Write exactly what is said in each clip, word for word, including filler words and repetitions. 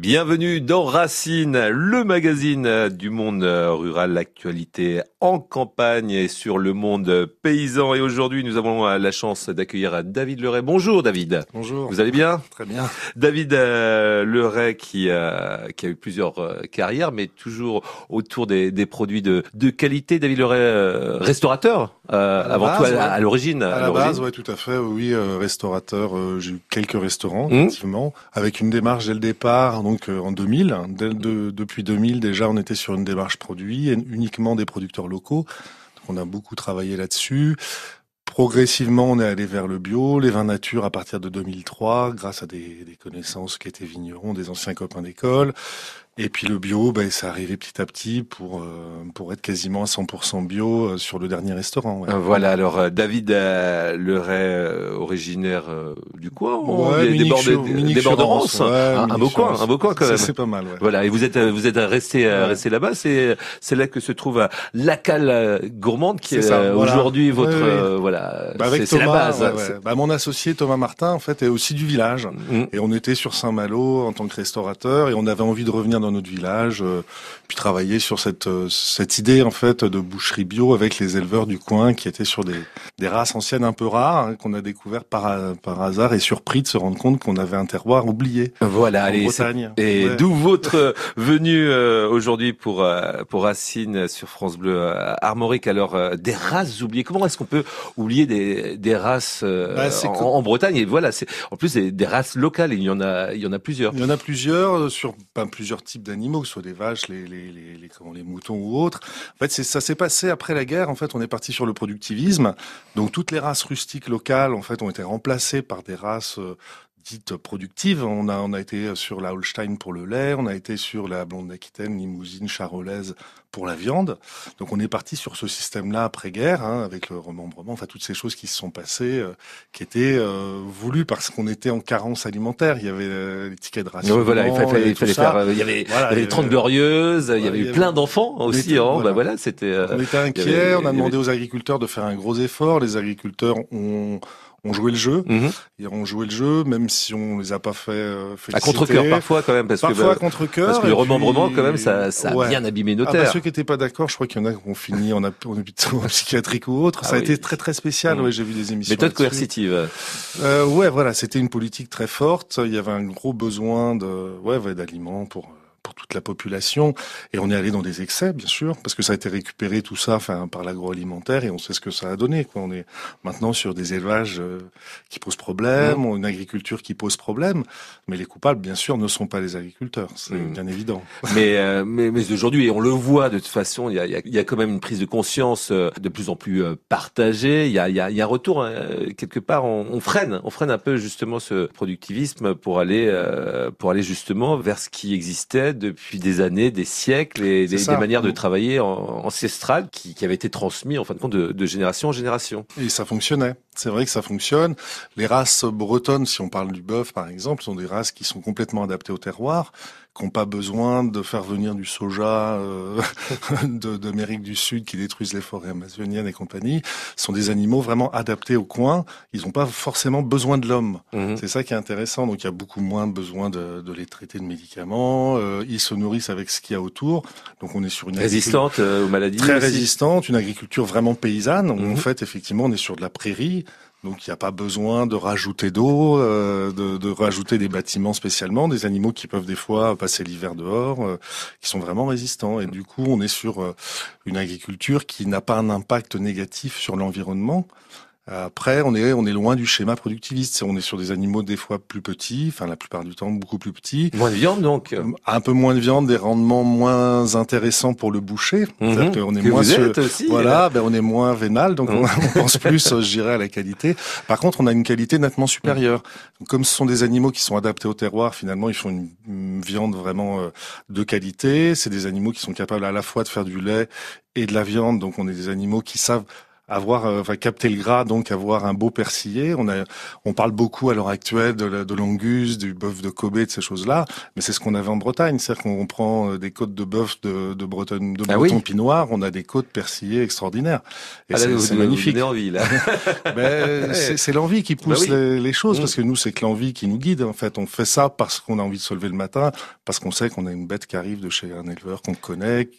Bienvenue dans Racines, le magazine du monde rural, l'actualité en campagne et sur le monde paysan. Et aujourd'hui, nous avons la chance d'accueillir David Leray. Bonjour David. Bonjour. Vous allez bien? Très bien. David Leray qui, euh, qui a eu plusieurs carrières, mais toujours autour des, des produits de, de qualité. David Leray, euh, restaurateur euh, avant base, tout à, ouais. à l'origine. À, à la base, oui, tout à fait. Oui, euh, restaurateur. Euh, j'ai eu quelques restaurants, mmh. effectivement, avec une démarche dès le départ. Donc euh, en deux mille, dès, de, depuis deux mille déjà, on était sur une démarche produit, uniquement des producteurs locaux. Donc, on a beaucoup travaillé là-dessus. Progressivement, on est allé vers le bio, les vins nature à partir de deux mille trois, grâce à des, des connaissances qui étaient vignerons, des anciens copains d'école. Et puis le bio, ben, ça arrivait petit à petit pour euh, pour être quasiment à cent pour cent bio euh, sur le dernier restaurant. Ouais. Voilà, alors euh, David euh, Leray, euh, originaire euh, du coin, ouais, des, des bords de Rance, ouais, un, un beau coin, un beau coin quand même. Ça, c'est pas mal. Ouais. Voilà, et vous êtes vous êtes resté ouais. resté là-bas, c'est c'est là que se trouve euh, La Cale Gourmande qui est, est euh, voilà. aujourd'hui votre ouais, ouais. Euh, voilà, bah, c'est la base. Ouais, ouais. Bah, mon associé Thomas Martin en fait est aussi du village mmh. et on était sur Saint-Malo en tant que restaurateur et on avait envie de revenir dans notre village, euh, puis travailler sur cette euh, cette idée en fait de boucherie bio avec les éleveurs du coin qui étaient sur des des races anciennes un peu rares hein, qu'on a découvert par par hasard et surpris de se rendre compte qu'on avait un terroir oublié. Voilà, en allez, Bretagne. Et ouais. d'où votre venue euh, aujourd'hui pour euh, pour Racine sur France Bleu euh, Armorique. Alors euh, des races oubliées. Comment est-ce qu'on peut oublier des des races euh, bah, en, en Bretagne? Et voilà, c'est en plus des, des races locales. Il y en a il y en a plusieurs. Il y en a plusieurs sur ben, plusieurs types d'animaux, que ce soit des vaches, les, les, les, les, comment, les moutons ou autres. En fait, c'est, ça s'est passé après la guerre. En fait, on est parti sur le productivisme. Donc, toutes les races rustiques locales, en fait, ont été remplacées par des races euh, dites productives. On a, on a été sur la Holstein pour le lait. On a été sur la Blonde d'Aquitaine, Limousine, Charolaise pour la viande. Donc, on est parti sur ce système-là après-guerre, hein, avec le remembrement. Enfin, toutes ces choses qui se sont passées, euh, qui étaient euh, voulues parce qu'on était en carence alimentaire. Il y avait euh, les tickets de rationnement. Ouais, voilà, il fallait, il fallait faire. Euh, il y avait, voilà, il y avait les trente glorieuses. Ouais, il y avait eu plein d'enfants aussi. Était, hein, voilà. Bah voilà, c'était. Euh, on était inquiets. Avait, on a demandé avait... aux agriculteurs de faire un gros effort. Les agriculteurs ont On jouait le jeu, mmh. ils ont joué le jeu, même si on les a pas fait euh, féliciter. À contre-cœur parfois quand même, parce parfois que à contre-cœur, parce que le remembrement puis... quand même, ça, ça a ouais. bien abîmé nos terres. Ah bah, ceux qui étaient pas d'accord, je crois qu'il y en a qui ont fini en hôpital psychiatrique ou autre. Ah ça oui. a été très très spécial. Mmh. Ouais, j'ai vu des émissions. Méthode coercitive. Euh, ouais, voilà, c'était une politique très forte. Il y avait un gros besoin de, ouais, ouais d'aliments pour. pour toute la population, et on est allé dans des excès, bien sûr, parce que ça a été récupéré tout ça, enfin, par l'agroalimentaire, et on sait ce que ça a donné, quoi. On est maintenant sur des élevages euh, qui posent problème, mmh. une agriculture qui pose problème, mais les coupables, bien sûr, ne sont pas les agriculteurs, c'est mmh. bien évident. Mais, euh, mais, mais aujourd'hui, et on le voit de toute façon, il y a, y, a, y a quand même une prise de conscience euh, de plus en plus euh, partagée. Il y a, y, a, y a un retour hein, quelque part. On, on freine, on freine un peu justement ce productivisme pour aller, euh, pour aller justement vers ce qui existait depuis des années, des siècles, et des, des manières de travailler ancestrales qui, qui avaient été transmises en fin de compte de, de génération en génération. Et ça fonctionnait. C'est vrai que ça fonctionne. Les races bretonnes, si on parle du bœuf par exemple, sont des races qui sont complètement adaptées au terroir, qui n'ont pas besoin de faire venir du soja euh, d'Amérique du Sud qui détruisent les forêts amazoniennes et compagnie. Ce sont des animaux vraiment adaptés au coin. Ils n'ont pas forcément besoin de l'homme. Mmh. C'est ça qui est intéressant. Donc il y a beaucoup moins besoin de, de les traiter de médicaments. Euh, ils se nourrissent avec ce qu'il y a autour. Donc on est sur une résistante euh, aux maladies. Très aussi. Résistante, une agriculture vraiment paysanne. Mmh. En fait, effectivement, on est sur de la prairie. Donc il n'y a pas besoin de rajouter d'eau, euh, de, de rajouter des bâtiments spécialement, des animaux qui peuvent des fois passer l'hiver dehors, euh, qui sont vraiment résistants. Et du coup, on est sur euh, une agriculture qui n'a pas un impact négatif sur l'environnement. Après, on est on est loin du schéma productiviste. On est sur des animaux des fois plus petits, enfin la plupart du temps beaucoup plus petits. Moins de viande donc. Un peu moins de viande, des rendements moins intéressants pour le boucher. Mmh, C'est-à-dire qu'on est que moins vous êtes ce... aussi, voilà, euh... ben on est moins vénal, donc mmh. on, on pense plus, je dirais, à la qualité. Par contre, on a une qualité nettement supérieure. Donc, comme ce sont des animaux qui sont adaptés au terroir, finalement, ils font une, une viande vraiment euh, de qualité. C'est des animaux qui sont capables à la fois de faire du lait et de la viande. Donc, on est des animaux qui savent avoir euh, enfin capter le gras, donc avoir un beau persillé. On a on parle beaucoup à l'heure actuelle de, la, de l'angus, du bœuf de Kobe, de ces choses-là, mais c'est ce qu'on avait en Bretagne, c'est-à-dire qu'on prend des côtes de bœuf de de Bretonne de ah Breton oui. Pie Noir, on a des côtes persillées extraordinaires. Et ah c'est, là, vous, c'est vous, magnifique. Vous avez envie, là. ben, c'est, c'est l'envie qui pousse bah oui. les, les choses, mmh. parce que nous c'est que l'envie qui nous guide. En fait, on fait ça parce qu'on a envie de se lever le matin, parce qu'on sait qu'on a une bête qui arrive de chez un éleveur qu'on connaît,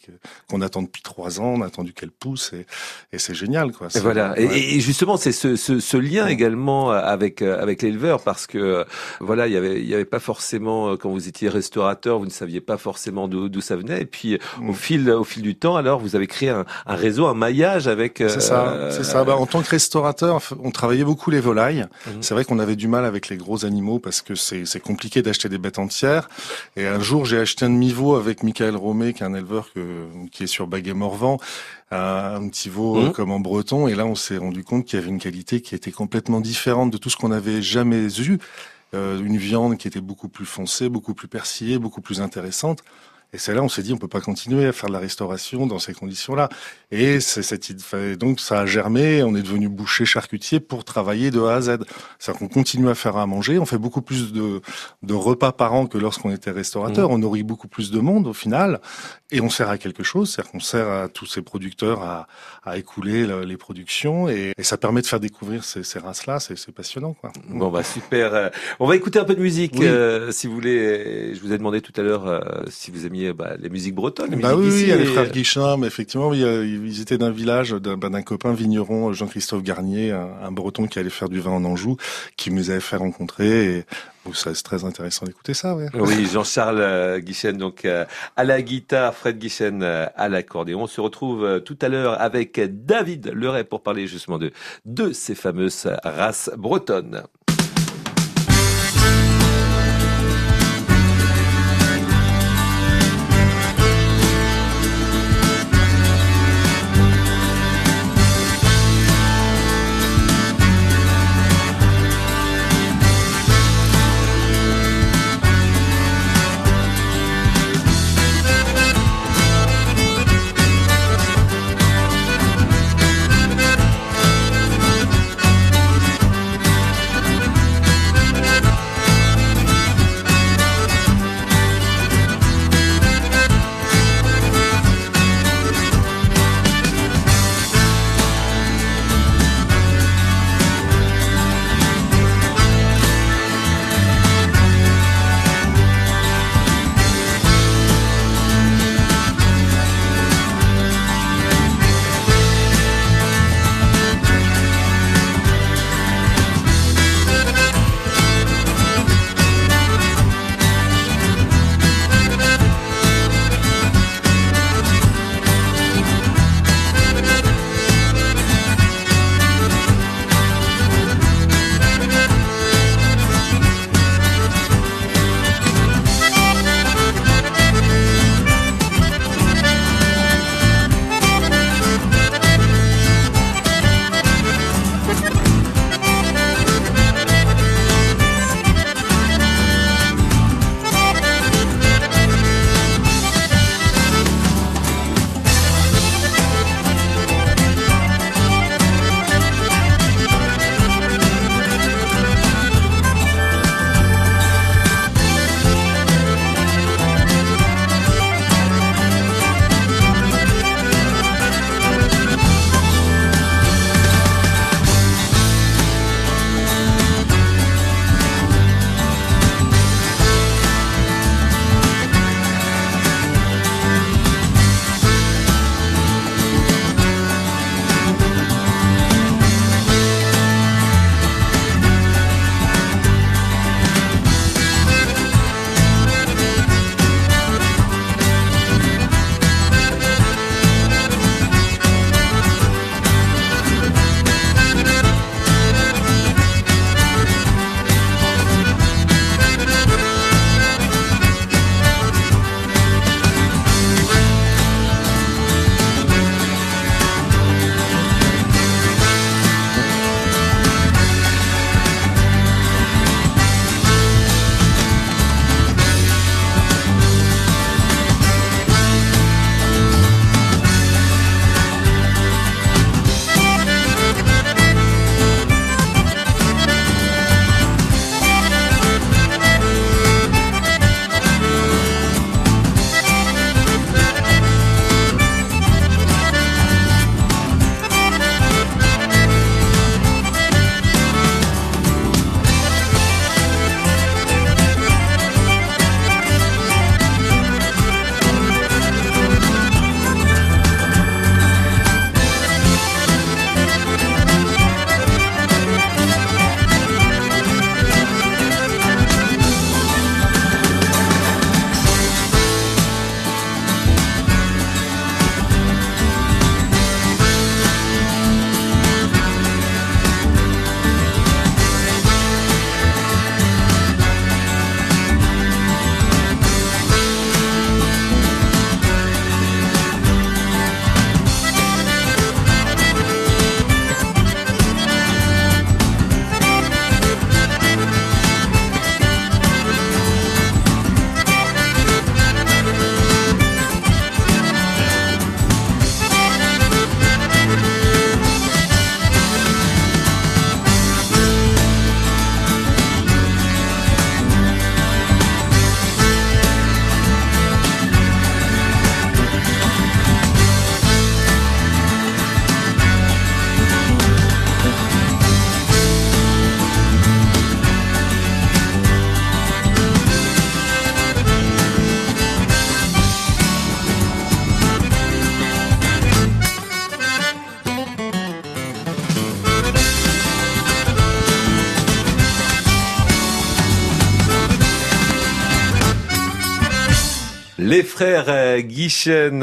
qu'on attend depuis trois ans, on a attendu qu'elle pousse, et, et c'est génial. Quoi. C'est, et voilà. Ouais. Et, et justement, c'est ce, ce, ce lien ouais. également avec avec l'éleveur, parce que voilà, il y avait il y avait pas forcément, quand vous étiez restaurateur, vous ne saviez pas forcément d'où, d'où ça venait. Et puis mmh. au fil au fil du temps, alors vous avez créé un, un réseau, un maillage avec. C'est euh, ça. C'est euh, ça. Bah, en tant que restaurateur, on travaillait beaucoup les volailles. Mmh. C'est vrai qu'on avait du mal avec les gros animaux parce que c'est c'est compliqué d'acheter des bêtes entières. Et un jour, j'ai acheté un demi-veau avec Michael Romé, qui est un éleveur que, qui est sur Baguette Morvan, un, un petit veau mmh. comme en breton. Et là, on s'est rendu compte qu'il y avait une qualité qui était complètement différente de tout ce qu'on n'avait jamais eu. Euh, une viande qui était beaucoup plus foncée, beaucoup plus persillée, beaucoup plus intéressante. Et c'est là, on s'est dit, on peut pas continuer à faire de la restauration dans ces conditions-là. Et c'est cette, donc ça a germé. On est devenu boucher charcutier pour travailler de A à Z. C'est-à-dire qu'on continue à faire à manger. On fait beaucoup plus de, de repas par an que lorsqu'on était restaurateur. Mmh. On nourrit beaucoup plus de monde au final. Et on sert à quelque chose. C'est-à-dire qu'on sert à tous ces producteurs à, à écouler les productions. Et, et ça permet de faire découvrir ces, ces races-là. C'est, c'est passionnant, quoi. Bon, bah, super. On va écouter un peu de musique, oui. euh, si vous voulez. Je vous ai demandé tout à l'heure euh, si vous aimiez Bah, les musiques bretonnes. Les bah musiques oui, il y a les frères Guichen, mais effectivement, ils étaient d'un village, d'un, d'un copain vigneron, Jean-Christophe Garnier, un, un breton qui allait faire du vin en Anjou, qui nous avait fait rencontrer. Et ça, c'est très intéressant d'écouter ça. Ouais. Oui, Jean-Charles Guichen, donc à la guitare, Fred Guichen à l'accordéon. On se retrouve tout à l'heure avec David Leray pour parler justement de, de ces fameuses races bretonnes. Les frères Guichen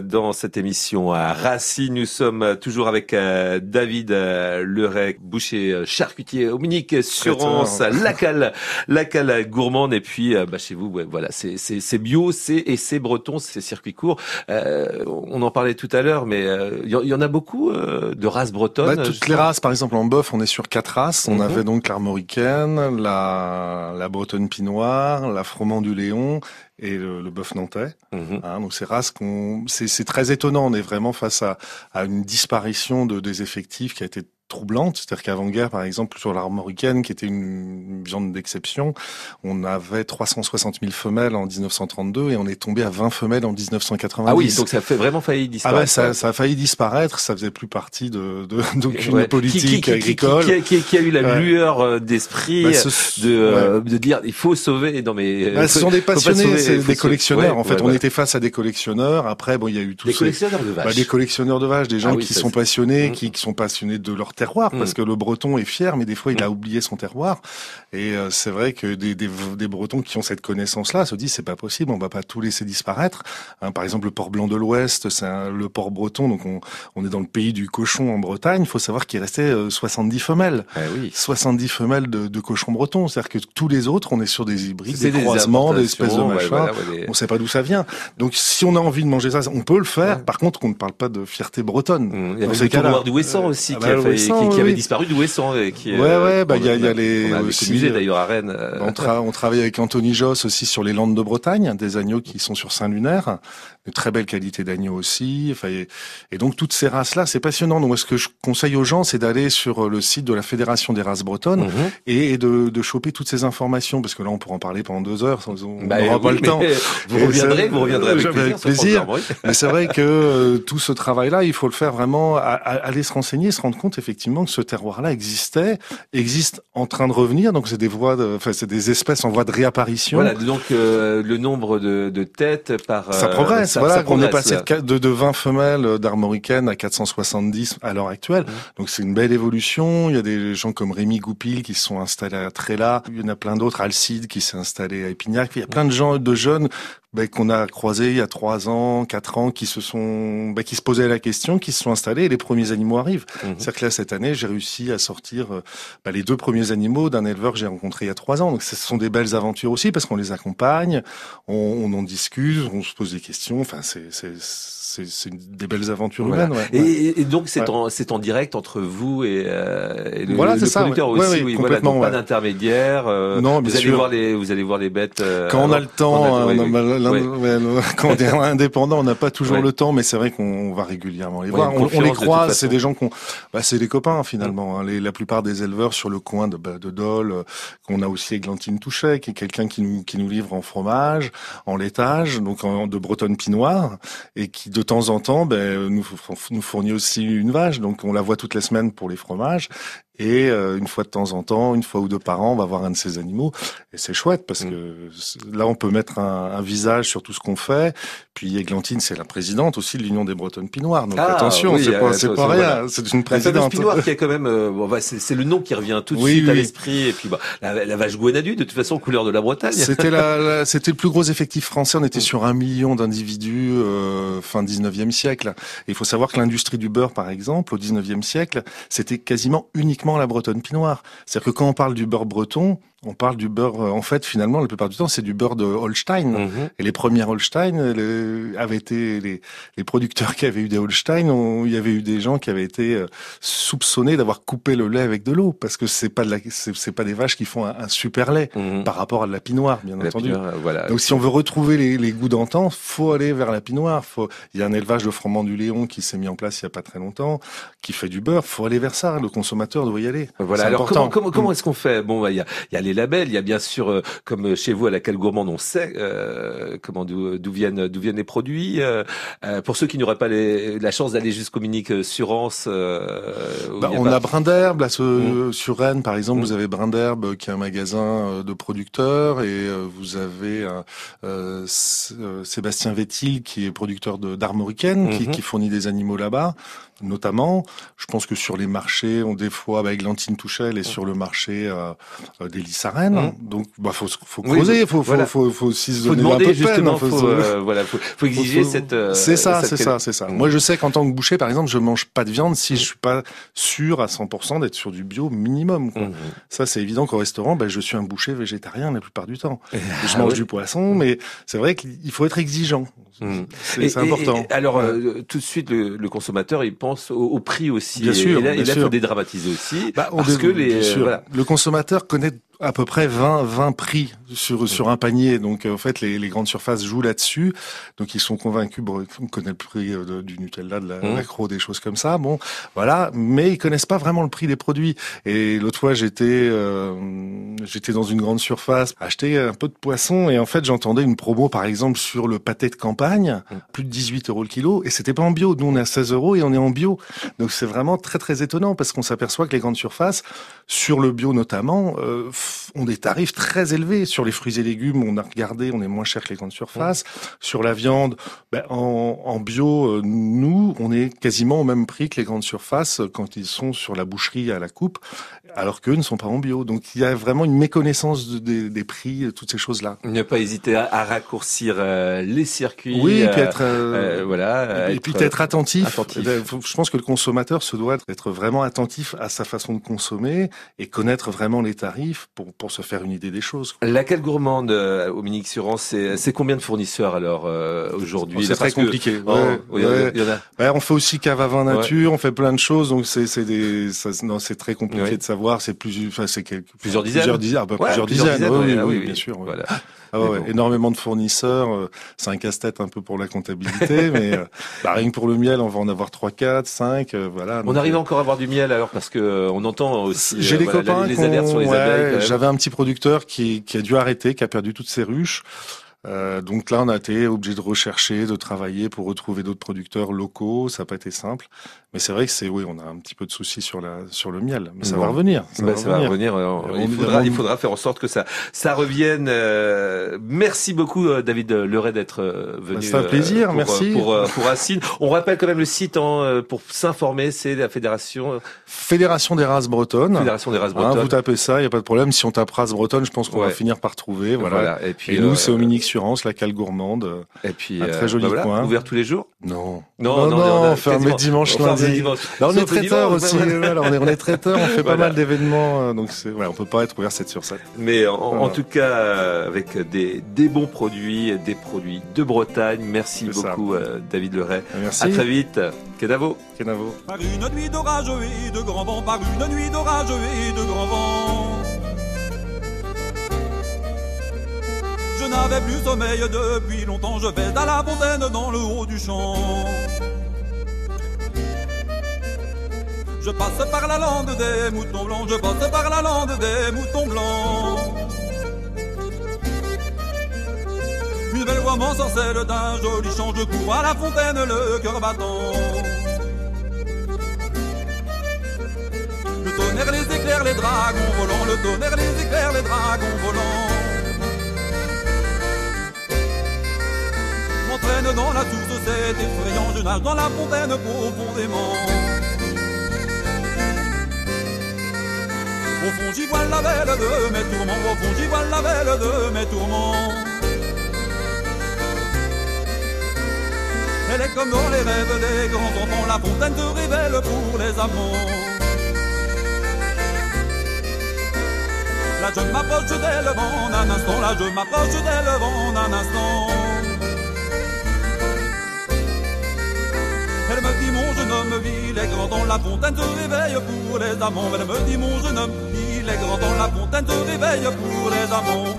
dans cette émission à Racines. Nous sommes toujours avec David Leray, boucher charcutier au Minihic-sur-Rance, La Cale, La Cale Gourmande. Et puis bah, chez vous, ouais, voilà, c'est, c'est, c'est bio, c'est et c'est breton, c'est circuit court. Euh, on en parlait tout à l'heure, mais il euh, y, y en a beaucoup euh, de races bretonnes. Bah, toutes les races, par exemple en bœuf, on est sur quatre races. On mm-hmm. avait donc l'armoricaine, la, la Bretonne Pie Noir, la Froment du Léon. Et le, le bœuf nantais. Mmh. Hein, donc ces races qu'on, c'est, c'est très étonnant. On est vraiment face à, à une disparition de, des effectifs qui a été troublante. C'est-à-dire qu'avant-guerre, par exemple, sur l'armoricaine, qui était une viande d'exception, on avait trois cent soixante mille femelles en dix-neuf cent trente-deux et on est tombé à vingt femelles en dix-neuf cent quatre-vingt-dix. Ah oui, donc ça fait vraiment failli disparaître. Ah ben, ça, ça a failli disparaître. Ça faisait plus partie de, de, d'aucune ouais. politique qui, qui, qui, agricole. Qui, qui, qui, qui a eu la ouais. lueur d'esprit bah, ce, de, euh, ouais. de dire, il faut sauver. Non mais. Bah, ce faut, sont des passionnés. Sauver, c'est des collectionneurs. Ouais, en fait, ouais, on ouais. était face à des collectionneurs. Après, bon, il y a eu tous des ces... collectionneurs de vaches. Bah, des collectionneurs de vaches, des gens ah oui, qui ça, sont c'est... passionnés, mmh. qui, qui sont passionnés de leur terroir, mmh. parce que le Breton est fier, mais des fois, il a mmh. oublié son terroir. Et euh, c'est vrai que des, des, des Bretons qui ont cette connaissance-là se disent, c'est pas possible, on va pas tout laisser disparaître. Hein, par exemple, le port blanc de l'Ouest, c'est un, le port breton, donc on, on est dans le pays du cochon en Bretagne. Il faut savoir qu'il restait euh, soixante-dix femelles. Eh oui. soixante-dix femelles de, de cochons bretons. C'est-à-dire que tous les autres, on est sur des hybrides, c'est des, des croisements, des espèces de machins. Voilà, ouais, les... On ne sait pas d'où ça vient. Donc, si on a envie de manger ça, on peut le faire. Ouais. Par contre, on ne parle pas de fierté bretonne. Mmh. Il y avait le tournoir du Ouessant aussi, ah qui, bah, a fait, Ouessant, qui, qui avait oui. disparu du Ouessant. Ouais, qui, ouais, euh, ouais, bah, il y, y a les. On aussi, musée, d'ailleurs, à Rennes. On, tra- on travaille avec Anthony Josse aussi sur les Landes de Bretagne, des agneaux qui sont sur Saint-Lunaire. De très belles qualités d'agneaux aussi. Enfin, et, et donc, toutes ces races-là, c'est passionnant. Donc, moi, ce que je conseille aux gens, c'est d'aller sur le site de la Fédération des races bretonnes mmh. et, et de, de choper toutes ces informations. Parce que là, on pourra en parler pendant deux heures. Sans, on bah, n'aura oui, pas le temps. Vous et reviendrez, vous reviendrez avec plaisir. Avec plaisir. Mais c'est vrai que euh, tout ce travail-là, il faut le faire vraiment, à, à, aller se renseigner, se rendre compte effectivement que ce terroir-là existait, existe en train de revenir. Donc, c'est des voies, de, enfin, c'est des espèces en voie de réapparition. Voilà. Donc, euh, le nombre de, de têtes par. Euh... Ça progresse. Ça, voilà, on est passé de, de vingt femelles d'armoricaine à quatre cent soixante-dix à l'heure actuelle. Mmh. Donc c'est une belle évolution. Il y a des gens comme Rémi Goupil qui se sont installés à Tréla. Il y en a plein d'autres. Alcide qui s'est installé à Épinard. Il y a plein de gens, de jeunes bah, qu'on a croisés il y a trois ans, quatre ans, qui se sont, bah, qui se posaient la question, qui se sont installés. Et les premiers animaux arrivent. Mmh. C'est-à-dire que là cette année, j'ai réussi à sortir bah, les deux premiers animaux d'un éleveur que j'ai rencontré il y a trois ans. Donc ce sont des belles aventures aussi parce qu'on les accompagne, on, on en discute, on se pose des questions. Enfin, c'est, c'est, c'est, c'est des belles aventures voilà. humaines. Ouais. Et, et donc, c'est, ouais. en, c'est en direct entre vous et, euh, et le, voilà, le producteur ça, ouais. aussi. Ouais, ouais, oui, voilà, donc ouais. pas d'intermédiaire. Euh, non, vous, allez voir les, vous allez voir les bêtes. Euh, quand on a le temps, quand on est indépendant, on n'a pas toujours ouais. le temps, mais c'est vrai qu'on va régulièrement les ouais, voir. On, on les croise, de c'est des gens qu'on... Bah, c'est des copains, finalement. Hein. Les, la plupart des éleveurs sur le coin de, bah, de Dole, euh, qu'on a aussi Églantine Touchet, qui est quelqu'un qui nous, qui nous livre en fromage, en laitage, donc en, de Bretonne Pie Noir, et qui de temps en temps ben, nous, nous fournit aussi une vache, donc on la voit toute la semaine pour les fromages, et euh, une fois de temps en temps, une fois ou deux par an, on va voir un de ces animaux, et c'est chouette, parce mmh. que là on peut mettre un, un visage sur tout ce qu'on fait, puis Églantine, c'est la présidente aussi de l'Union des Bretonnes Pie Noir, donc ah, attention, oui, c'est, euh, pas, c'est pas rien, voilà. c'est une présidente. La Pie Noir qui a quand même, euh, bon, bah, c'est, c'est le nom qui revient tout de oui, suite oui. à l'esprit, et puis bah, la, la vache Gwenn ha Du, de toute façon, couleur de la Bretagne. C'était, la, la, c'était le plus gros effectif français, on était mmh. sur un million d'individus euh, fin dix-neuvième siècle. Il faut savoir que l'industrie du beurre, par exemple, au dix-neuvième siècle, c'était quasiment uniquement la Bretonne Pie Noir. C'est-à-dire que quand on parle du beurre breton, on parle du beurre, en fait, finalement, la plupart du temps, c'est du beurre de Holstein. Mmh. Et les premiers Holstein les, avaient été, les, les producteurs qui avaient eu des Holstein, on, il y avait eu des gens qui avaient été soupçonnés d'avoir coupé le lait avec de l'eau. Parce que c'est pas de la, c'est, c'est pas des vaches qui font un, un super lait mmh. par rapport à de la Pie Noire, bien la entendu. Pie Noire, voilà. Donc, si on veut retrouver les, les goûts d'antan, faut aller vers la Pie Noire. Faut, il y a un élevage de Froment du Léon qui s'est mis en place il y a pas très longtemps, qui fait du beurre. Faut aller vers ça. Le consommateur doit y aller. Voilà. C'est alors, important. Comment, comment, comment est-ce qu'on fait? Bon, bah, il y a, y a les labels, il y a bien sûr, euh, comme chez vous à La Cale Gourmande, on sait euh, comment d'où, d'où viennent d'où viennent les produits. Euh, pour ceux qui n'auraient pas les, la chance d'aller jusqu'au Minihic-sur-Rance, euh, bah, on a, a Brindherbe là, ce, mmh. sur Rennes, par exemple, mmh. vous avez Brindherbe qui est un magasin de producteurs et euh, vous avez euh, euh, Sébastien Vétil qui est producteur de, d'armoricaine, mmh. qui, qui fournit des animaux là-bas. Notamment, je pense que sur les marchés, on des fois, bah, Églantine Touchet, elle est mmh. sur le marché euh, des lycées. Sarraine, hein. Donc bah faut faut creuser, oui, faut, voilà. faut faut faut aussi se faut donner demander, un peu de peine, faut, faut euh, voilà, faut, faut exiger faut, cette euh, C'est ça, cette c'est quelle... ça, c'est ça. Mmh. Moi je sais qu'en tant que boucher par exemple, je mange pas de viande si mmh. je suis pas sûr à cent pour cent d'être sur du bio minimum quoi. Mmh. Ça c'est évident qu'au restaurant, bah je suis un boucher végétarien la plupart du temps. Ah, je mange ouais. du poisson, mais c'est vrai qu'il faut être exigeant. Mmh. C'est, et, c'est important. Et, alors euh, tout de suite le, le consommateur, il pense au, au prix aussi bien et, sûr, et là bien il sûr. faut dédramatiser aussi bah, parce que les voilà. Le consommateur connaît à peu près vingt prix sur sur un panier. Donc en fait les, les grandes surfaces jouent là-dessus. Donc ils sont convaincus, bon, on connaît le prix de, du Nutella, de la, mmh. l'accro, des choses comme ça. Bon, voilà, mais ils connaissent pas vraiment le prix des produits. Et l'autre fois, j'étais euh, j'étais dans une grande surface, acheter un peu de poisson et en fait, j'entendais une promo par exemple sur le pâté de campagne, mmh. plus de dix-huit euros le kilo et c'était pas en bio. Nous on est à seize euros et on est en bio. Donc c'est vraiment très très étonnant parce qu'on s'aperçoit que les grandes surfaces sur le bio notamment euh, ont des tarifs très élevés. Sur les fruits et légumes, on a regardé, on est moins cher que les grandes surfaces. Mmh. Sur la viande, ben, en, en bio, euh, nous, on est quasiment au même prix que les grandes surfaces quand ils sont sur la boucherie à la coupe, alors qu'eux ne sont pas en bio. Donc, il y a vraiment une méconnaissance de, de, des prix, toutes ces choses-là. Ne pas hésiter à, à raccourcir euh, les circuits. Oui, euh, et puis être, euh, euh, voilà, et, et puis être, être attentif. attentif. Je pense que le consommateur se doit d'être vraiment attentif à sa façon de consommer et connaître vraiment les tarifs pour, pour se faire une idée des choses. La Cale Gourmande euh, au Minihic-sur-Rance, c'est, c'est combien de fournisseurs alors euh, aujourd'hui? C'est très compliqué. On fait aussi cave à vin nature, ouais. on fait plein de choses, donc c'est, c'est, des, ça, non, c'est très compliqué ouais. de savoir. C'est, plus, enfin, c'est quelques, plusieurs dizaines. Plusieurs dizaines, bah, ouais, plusieurs plusieurs dizaines, dizaines ouais, ouais, oui, oui, oui, bien sûr. Voilà. Ouais. Ah ouais, bon. Énormément de fournisseurs, euh, c'est un casse-tête un peu pour la comptabilité, mais euh, bah, rien que pour le miel, on va en avoir trois, quatre, cinq, euh, voilà. On arrive euh, encore à avoir du miel alors parce que euh, on entend aussi j'ai euh, des voilà, copains les, les alertes sur les ouais, abeilles. J'avais un petit producteur qui, qui a dû arrêter, qui a perdu toutes ses ruches. Euh, donc là, on a été obligé de rechercher, de travailler pour retrouver d'autres producteurs locaux. Ça n'a pas été simple, mais c'est vrai que c'est oui, on a un petit peu de soucis sur la sur le miel, mais ça bon. va revenir. Ça, bah, va, ça revenir. va revenir. Alors, il, faudra, vraiment... il faudra faire en sorte que ça ça revienne. Euh, merci beaucoup, euh, David Leray, d'être euh, venu. Bah, c'est un plaisir. Euh, pour, merci euh, pour euh, pour Racines. On rappelle quand même le site hein, euh, pour s'informer. C'est la fédération. Fédération des races bretonnes. Fédération des races bretonnes. Hein, vous tapez ça, il y a pas de problème. Si on tape races bretonnes, je pense qu'on ouais. va finir par trouver. Voilà. voilà. Et puis Et nous, euh, c'est au Minihic. La Cale Gourmande, et puis, un très joli bah voilà, coin. Ouvert tous les jours ? Non. Non, non, non, non, non fermé dimanche, lundi. Dimanche. Là, on, est traiteur aussi, voilà, on est on est traiteur, on fait voilà. pas mal d'événements, donc c'est, voilà, on peut pas être ouvert sept sur sept. Mais en, voilà. en tout cas, avec des, des bons produits, des produits de Bretagne. Merci c'est beaucoup, euh, David Leray. Merci. À très vite. Kenavo. Kenavo. Par une nuit d'orage et de grand vent, par une nuit d'orage et de grand vent. Je n'avais plus sommeil depuis longtemps, je vais à la fontaine dans le haut du champ. Je passe par la lande des moutons blancs, je passe par la lande des moutons blancs. Une belle voix m'ensorcelle d'un joli chant, je cours à la fontaine le cœur battant. Le tonnerre, les éclairs, les dragons volants, le tonnerre, les éclairs, les dragons volants. M'entraîne dans la source, c'est effrayant, je nage dans la fontaine profondément. Au fond j'y vois la belle de mes tourments, au fond j'y vois la belle de mes tourments. Elle est comme dans les rêves des grands enfants, la fontaine te révèle pour les amants. Là je m'approche d'elle en un instant, là je m'approche d'elle en un instant. Elle me dit mon jeune homme, il est grand temps, la fontaine te réveille pour les amants. Elle me dit mon jeune homme, il est grand temps, la fontaine te réveille pour les amants.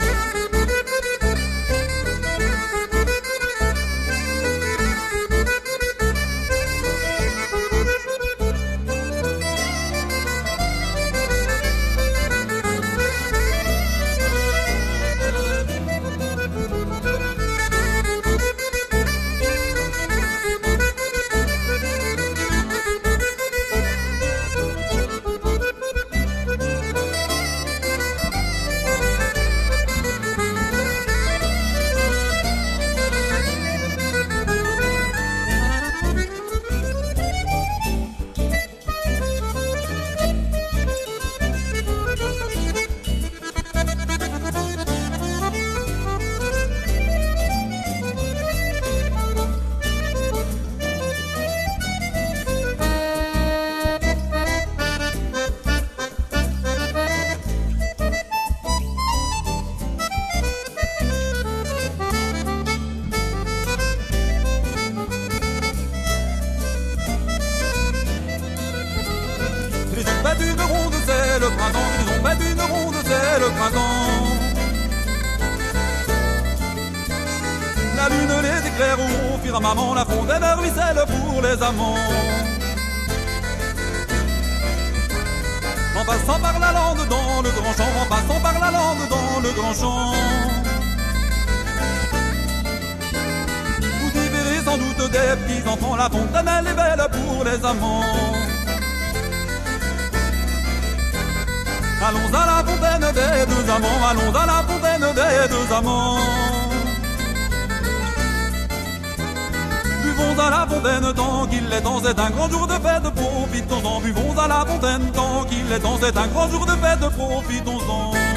vers au firmament, la fronde vers ruisselle pour les amants. En passant par la lande dans le grand champ, en passant par la lande dans le grand champ, vous y verrez sans doute des petits enfants, la fontaine elle est belle pour les amants. Allons à la fontaine des deux amants, allons à la fontaine des deux amants. Buvons à la fontaine tant qu'il est temps, c'est un grand jour de fête, profitons-en. Buvons à la fontaine tant qu'il est temps, c'est un grand jour de fête, profitons-en.